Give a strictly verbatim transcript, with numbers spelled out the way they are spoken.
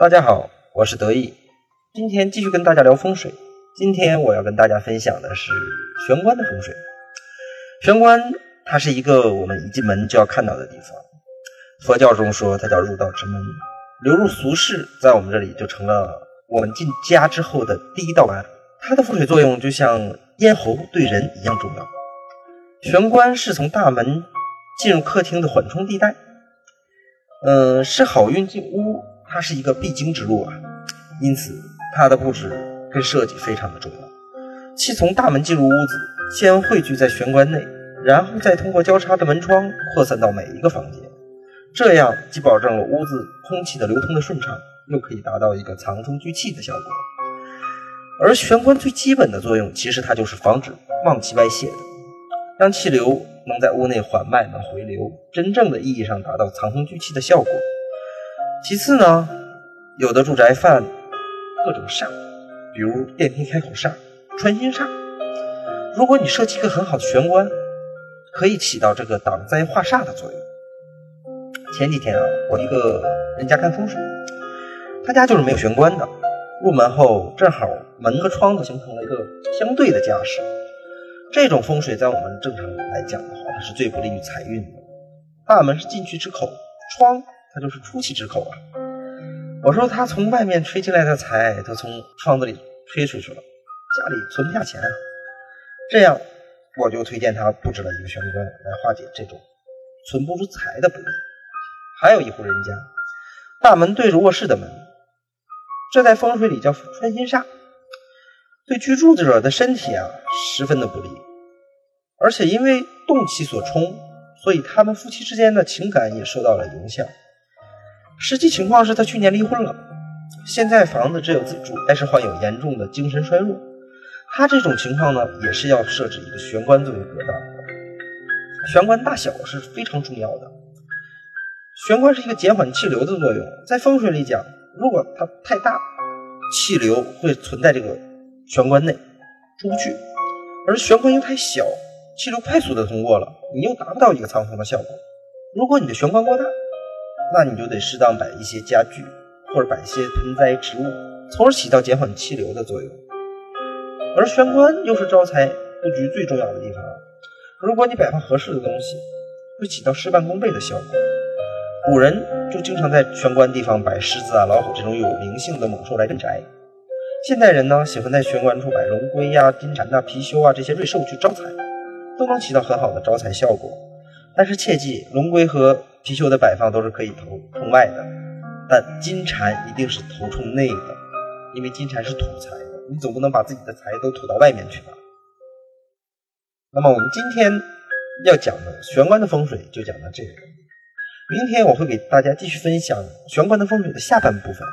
大家好，我是德毅，今天继续跟大家聊风水。今天我要跟大家分享的是玄关的风水。玄关它是一个我们一进门就要看到的地方，佛教中说它叫入道之门，流入俗世，在我们这里就成了我们进家之后的第一道门。它的风水作用就像咽喉对人一样重要。玄关是从大门进入客厅的缓冲地带，嗯、呃，是好运进屋，它是一个必经之路啊，因此它的布置跟设计非常的重要。气从大门进入屋子，先汇聚在玄关内，然后再通过交叉的门窗扩散到每一个房间，这样既保证了屋子空气的流通的顺畅，又可以达到一个藏风聚气的效果。而玄关最基本的作用，其实它就是防止妄气外泄的，让气流能在屋内缓慢的回流，真正的意义上达到藏风聚气的效果。其次呢，有的住宅犯各种煞，比如电梯开口煞、穿心煞，如果你设计一个很好的玄关，可以起到这个挡灾化煞的作用。前几天啊，我一个人家看风水，他家就是没有玄关的，入门后正好门和窗子形成了一个相对的架势。这种风水在我们正常人来讲的话，它是最不利于财运的。大门是进去之口，窗它就是出去之口啊。我说他从外面吹进来的财，他从窗子里吹出去了，家里存不下钱啊。这样我就推荐他布置了一个玄关来化解这种存不出财的不利。还有一户人家，大门对着卧室的门，这在风水里叫穿心煞，对居住者的身体啊十分的不利。而且因为动气所冲，所以他们夫妻之间的情感也受到了影响。实际情况是他去年离婚了，现在房子只有自住，但是患有严重的精神衰弱。他这种情况呢，也是要设置一个玄关作为隔挡。玄关大小是非常重要的，玄关是一个减缓气流的作用。在风水里讲，如果它太大，气流会存在这个玄关内出不去，而玄关又太小，气流快速的通过了，你又达不到一个藏风的效果。如果你的玄关过大，那你就得适当摆一些家具或者摆一些盆栽植物，从而起到减缓气流的作用。而玄关又是招财布局最重要的地方，如果你摆放合适的东西，会起到事半功倍的效果。古人就经常在玄关地方摆狮子啊、老虎这种有灵性的猛兽来镇宅。现代人呢，喜欢在玄关处摆龙龟啊、金蝉啊、貔貅啊这些瑞兽去招财，都能起到很好的招财效果。但是切记，龙龟和貔貅的摆放都是可以头冲外的，但金蝉一定是头冲内的，因为金蝉是土财的，你总不能把自己的财都吐到外面去吧。那么我们今天要讲的玄关的风水就讲到这个，明天我会给大家继续分享玄关的风水的下半部分。